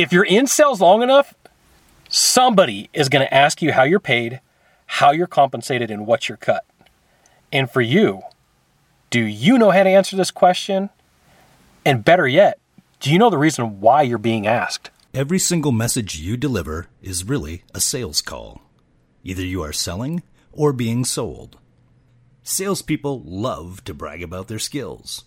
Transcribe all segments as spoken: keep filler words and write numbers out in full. If you're in sales long enough, somebody is going to ask you how you're paid, how you're compensated, and what you're cut. And for you, do you know how to answer this question? And better yet, do you know the reason why you're being asked? Every single message you deliver is really a sales call. Either you are selling or being sold. Salespeople love to brag about their skills.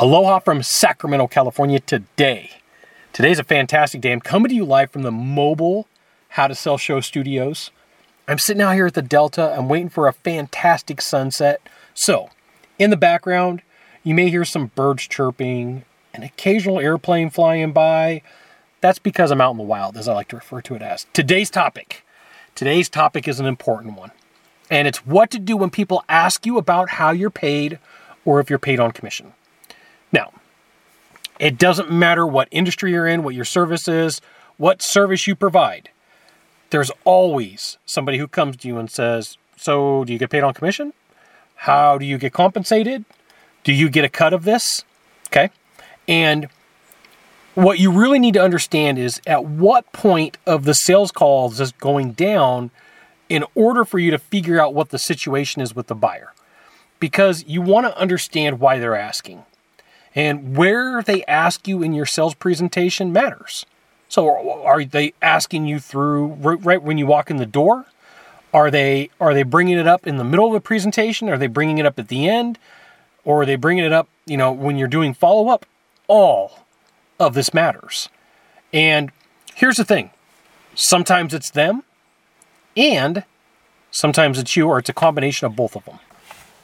Aloha from Sacramento, California today. Today's a fantastic day. I'm coming to you live from the mobile How to Sell Show studios. I'm sitting out here at the Delta. I'm waiting for a fantastic sunset. So, in the background, you may hear some birds chirping, an occasional airplane flying by. That's because I'm out in the wild, as I like to refer to it as. Today's topic. Today's topic is an important one. And it's what to do when people ask you about how you're paid or if you're paid on commission. Now, it doesn't matter what industry you're in, what your service is, what service you provide. There's always somebody who comes to you and says, so do you get paid on commission? How do you get compensated? Do you get a cut of this? Okay. And what you really need to understand is at what point of the sales calls is going down in order for you to figure out what the situation is with the buyer. Because you want to understand why they're asking. And where they ask you in your sales presentation matters. So are they asking you through right when you walk in the door? Are they are they bringing it up in the middle of the presentation? Are they bringing it up at the end? Or are they bringing it up, you know, when you're doing follow-up? All of this matters. And here's the thing. Sometimes it's them, and sometimes it's you, or it's a combination of both of them.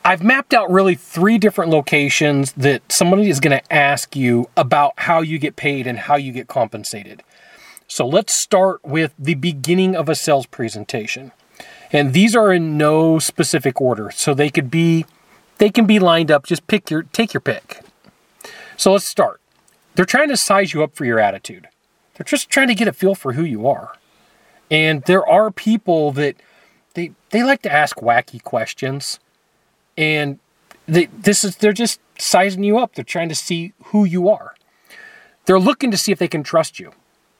I've mapped out really three different locations that somebody is going to ask you about how you get paid and how you get compensated. So let's start with the beginning of a sales presentation. And these are in no specific order. So they could be, they can be lined up. Just pick your, take your pick. So let's start. They're trying to size you up for your attitude. They're just trying to get a feel for who you are. And there are people that they, they like to ask wacky questions. And they, this is, they're just sizing you up. They're trying to see who you are. They're looking to see if they can trust you.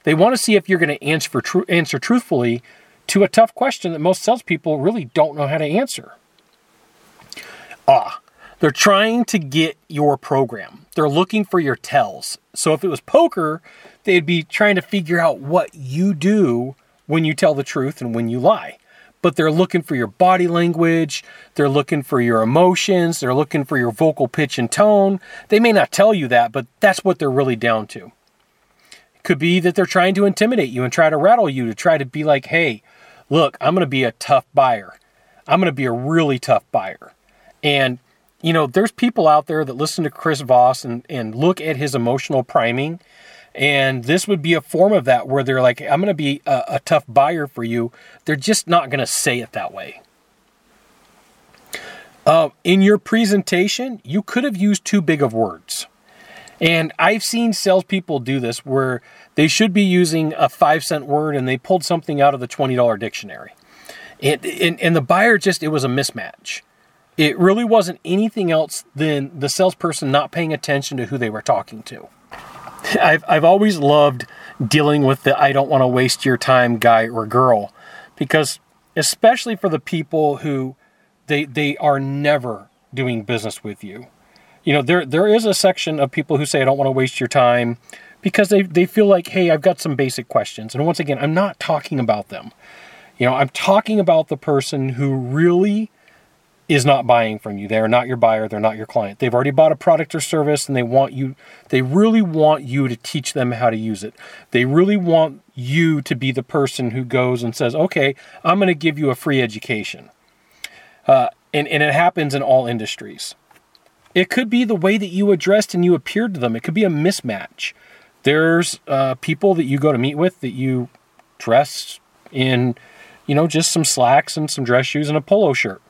They want to see if you're going to answer, for tr- answer truthfully to a tough question that most salespeople really don't know how to answer. Ah, they're trying to get your program. They're looking for your tells. So if it was poker, they'd be trying to figure out what you do when you tell the truth and when you lie. But they're looking for your body language. They're looking for your emotions. They're looking for your vocal pitch and tone. They may not tell you that, but that's what they're really down to. It could be that they're trying to intimidate you and try to rattle you to try to be like, hey, look, I'm going to be a tough buyer. I'm going to be a really tough buyer. And, you know, there's people out there that listen to Chris Voss and, and look at his emotional priming. And this would be a form of that where they're like, I'm going to be a, a tough buyer for you. They're just not going to say it that way. Uh, in your presentation, you could have used too big of words. And I've seen salespeople do this where they should be using a five cent word and they pulled something out of the twenty dollar dictionary. And, and, and the buyer just, it was a mismatch. It really wasn't anything else than the salesperson not paying attention to who they were talking to. I've I've always loved dealing with the I don't want to waste your time guy or girl, because especially for the people who they they are never doing business with you. You know, there there is a section of people who say I don't want to waste your time because they, they feel like, hey, I've got some basic questions. And once again, I'm not talking about them. You know, I'm talking about the person who really is not buying from you. They are not your buyer. They're not your client. They've already bought a product or service and they want you, they really want you to teach them how to use it. They really want you to be the person who goes and says, okay, I'm going to give you a free education. Uh, and, and it happens in all industries. It could be the way that you addressed and you appeared to them. It could be a mismatch. There's uh, people that you go to meet with that you dress in, you know, just some slacks and some dress shoes and a polo shirt.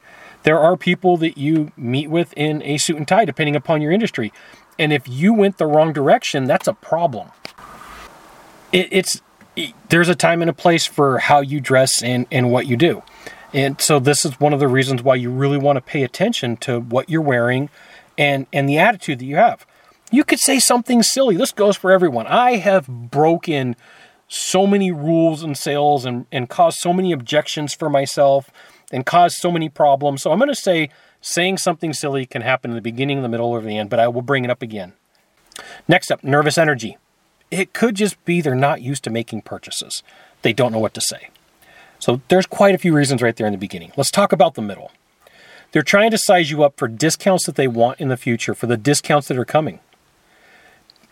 There are people that you meet with in a suit and tie, depending upon your industry. And if you went the wrong direction, that's a problem. It, it's it, there's a time and a place for how you dress and, and what you do. And so this is one of the reasons why you really want to pay attention to what you're wearing and, and the attitude that you have. You could say something silly. This goes for everyone. I have broken so many rules in sales and, and caused so many objections for myself and caused so many problems. So I'm going to say saying something silly can happen in the beginning, the middle, or the end, but I will bring it up again. Next up, nervous energy. It could just be they're not used to making purchases. They don't know what to say. So there's quite a few reasons right there in the beginning. Let's talk about the middle. They're trying to size you up for discounts that they want in the future, for the discounts that are coming.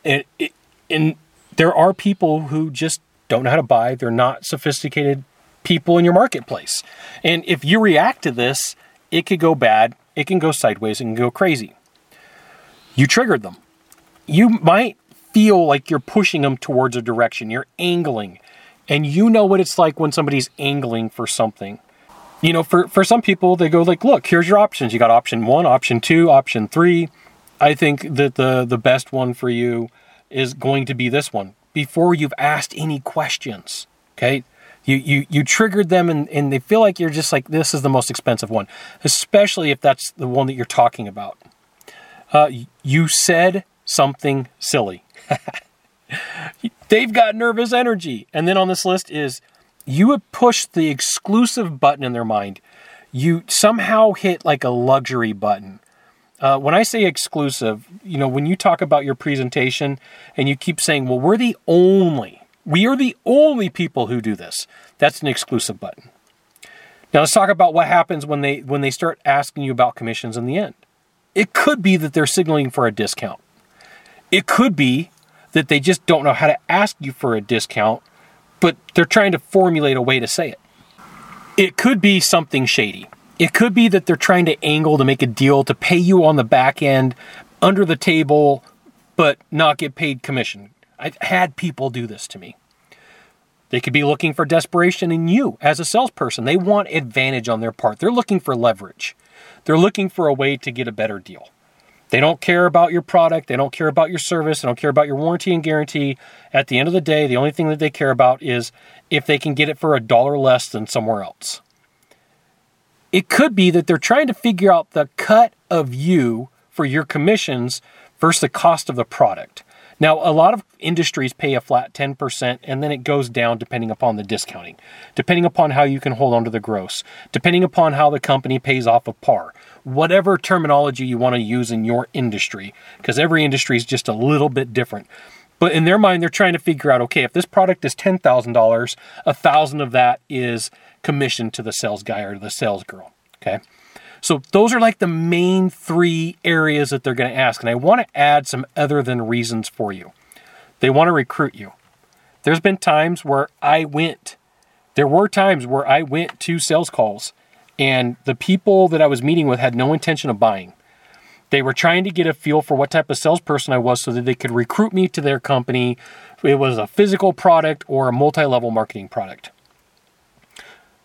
And, it, and there are people who just don't know how to buy. They're not sophisticated people in your marketplace. And if you react to this, it could go bad. It can go sideways. It can go crazy. You triggered them. You might feel like you're pushing them towards a direction. You're angling. And you know what it's like when somebody's angling for something. You know, for, for some people, they go like, look, here's your options. You got option one, option two, option three. I think that the, the best one for you is going to be this one. Before you've asked any questions, okay? You you you triggered them and, and they feel like you're just like, this is the most expensive one. Especially if that's the one that you're talking about. Uh, you said something silly. They've got nervous energy. And then on this list is, you would push the exclusive button in their mind. You somehow hit like a luxury button. Uh, when I say exclusive, you know, when you talk about your presentation and you keep saying, well, we're the only, we are the only people who do this. That's an exclusive button. Now let's talk about what happens when they, when they start asking you about commissions in the end. It could be that they're signaling for a discount. It could be that they just don't know how to ask you for a discount, but they're trying to formulate a way to say it. It could be something shady. It could be that they're trying to angle to make a deal to pay you on the back end, under the table, but not get paid commission. I've had people do this to me. They could be looking for desperation in you as a salesperson. They want advantage on their part. They're looking for leverage. They're looking for a way to get a better deal. They don't care about your product. They don't care about your service. They don't care about your warranty and guarantee. At the end of the day, the only thing that they care about is if they can get it for a dollar less than somewhere else. It could be that they're trying to figure out the cut of you for your commissions versus the cost of the product. Now, a lot of industries pay a flat ten percent, and then it goes down depending upon the discounting, depending upon how you can hold on to the gross, depending upon how the company pays off of par, whatever terminology you want to use in your industry, because every industry is just a little bit different. But in their mind, they're trying to figure out, okay, if this product is ten thousand dollars, one thousand dollars of that is commission to the sales guy or the sales girl, okay? So those are like the main three areas that they're going to ask. And I want to add some other than reasons for you. They want to recruit you. There's been times where I went, there were times where I went to sales calls and the people that I was meeting with had no intention of buying. They were trying to get a feel for what type of salesperson I was so that they could recruit me to their company. It was a physical product or a multi-level marketing product.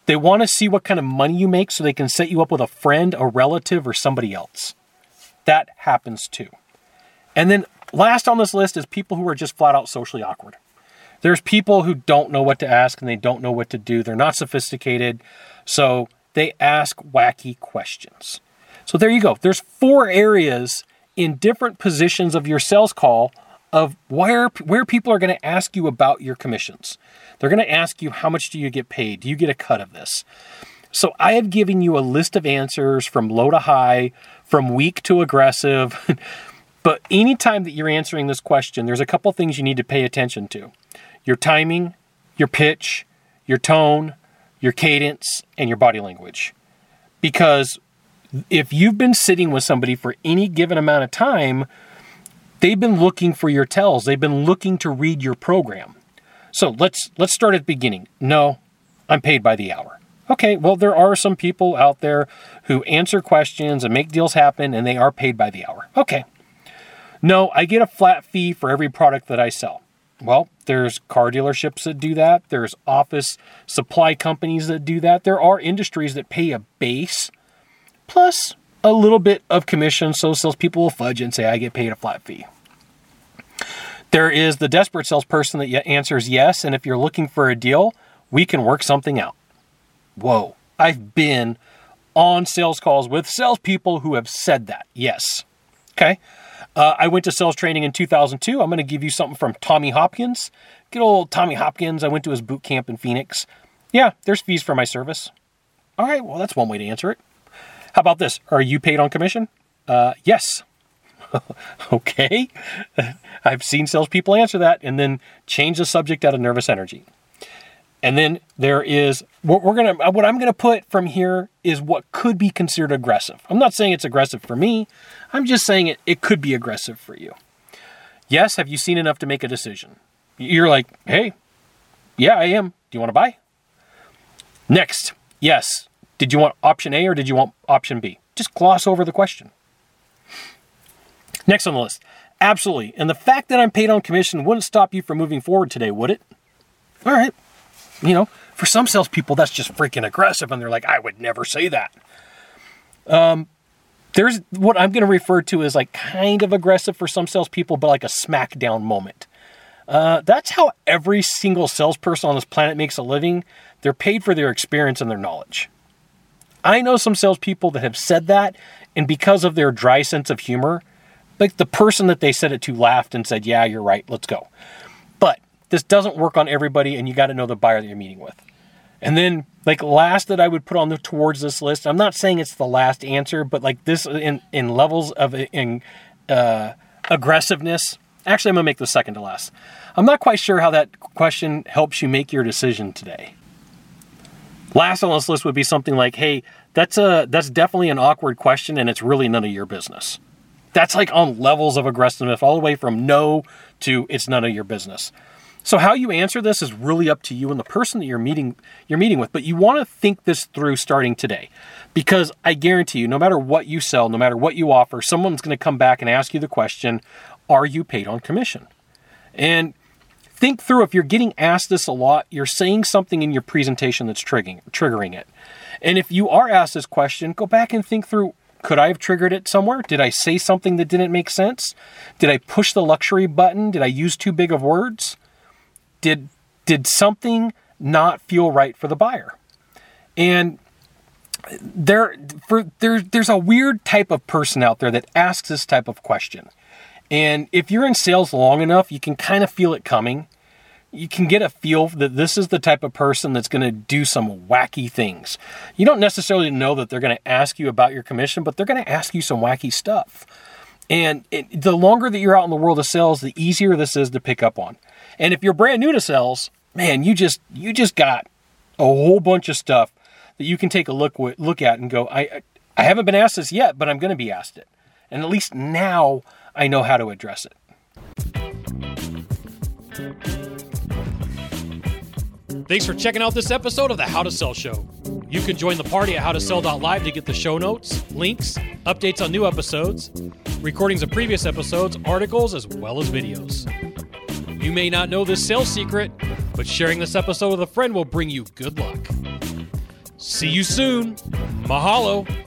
They want to see what kind of money you make so they can set you up with a friend, a relative, or somebody else. That happens too. And then last on this list is people who are just flat out socially awkward. There's people who don't know what to ask and they don't know what to do. They're not sophisticated. So they ask wacky questions. So there you go. There's four areas in different positions of your sales call of where, where people are going to ask you about your commissions. They're going to ask you, how much do you get paid? Do you get a cut of this? So I have given you a list of answers from low to high, from weak to aggressive. But anytime that you're answering this question, there's a couple things you need to pay attention to. Your timing, your pitch, your tone, your cadence, and your body language. Because if you've been sitting with somebody for any given amount of time, they've been looking for your tells. They've been looking to read your program. So let's let's start at the beginning. No, I'm paid by the hour. Okay, well, there are some people out there who answer questions and make deals happen, and they are paid by the hour. Okay. No, I get a flat fee for every product that I sell. Well, there's car dealerships that do that. There's office supply companies that do that. There are industries that pay a base plus a little bit of commission, so salespeople will fudge and say, I get paid a flat fee. There is the desperate salesperson that answers yes, and if you're looking for a deal, we can work something out. Whoa, I've been on sales calls with salespeople who have said that, yes. Okay. Uh, I went to sales training in two thousand two. I'm going to give you something from Tommy Hopkins. Good old Tommy Hopkins. I went to his boot camp in Phoenix. Yeah, there's fees for my service. All right, well, that's one way to answer it. How about this? Are you paid on commission? Uh, yes. Okay. I've seen salespeople answer that and then change the subject out of nervous energy. And then there is what we're going to, what I'm going to put from here is what could be considered aggressive. I'm not saying it's aggressive for me. I'm just saying it, it could be aggressive for you. Yes. Have you seen enough to make a decision? You're like, hey, yeah, I am. Do you want to buy? Next. Yes. Did you want option A or did you want option B? Just gloss over the question. Next on the list. Absolutely. And the fact that I'm paid on commission wouldn't stop you from moving forward today, would it? All right. You know, for some salespeople, that's just freaking aggressive. And they're like, I would never say that. Um, there's what I'm going to refer to as like kind of aggressive for some salespeople, but like a smackdown moment. Uh, that's how every single salesperson on this planet makes a living. They're paid for their experience and their knowledge. I know some salespeople that have said that. And because of their dry sense of humor, like the person that they said it to laughed and said, yeah, you're right. Let's go. This doesn't work on everybody, and you got to know the buyer that you're meeting with. And then, like last that I would put on the towards this list, I'm not saying it's the last answer, but like this in, in levels of in uh, aggressiveness. Actually, I'm gonna make the second to last. I'm not quite sure how that question helps you make your decision today. Last on this list would be something like, "Hey, that's a that's definitely an awkward question, and it's really none of your business." That's like on levels of aggressiveness, all the way from no to it's none of your business. So how you answer this is really up to you and the person that you're meeting you're meeting with. But you want to think this through starting today, because I guarantee you, no matter what you sell, no matter what you offer, someone's going to come back and ask you the question, are you paid on commission? And think through, if you're getting asked this a lot, you're saying something in your presentation that's triggering, triggering it. And if you are asked this question, go back and think through, could I have triggered it somewhere? Did I say something that didn't make sense? Did I push the luxury button? Did I use too big of words? Did did something not feel right for the buyer? And there, for, there, there's a weird type of person out there that asks this type of question. And if you're in sales long enough, you can kind of feel it coming. You can get a feel that this is the type of person that's going to do some wacky things. You don't necessarily know that they're going to ask you about your commission, but they're going to ask you some wacky stuff. And it, the longer that you're out in the world of sales, the easier this is to pick up on. And if you're brand new to sales, man, you just you just got a whole bunch of stuff that you can take a look look at and go, I I haven't been asked this yet, but I'm going to be asked it. And at least now I know how to address it. Thanks for checking out this episode of the How to Sell Show. You can join the party at how to sell dot live to get the show notes, links, updates on new episodes, recordings of previous episodes, articles, as well as videos. You may not know this sales secret, but sharing this episode with a friend will bring you good luck. See you soon. Mahalo.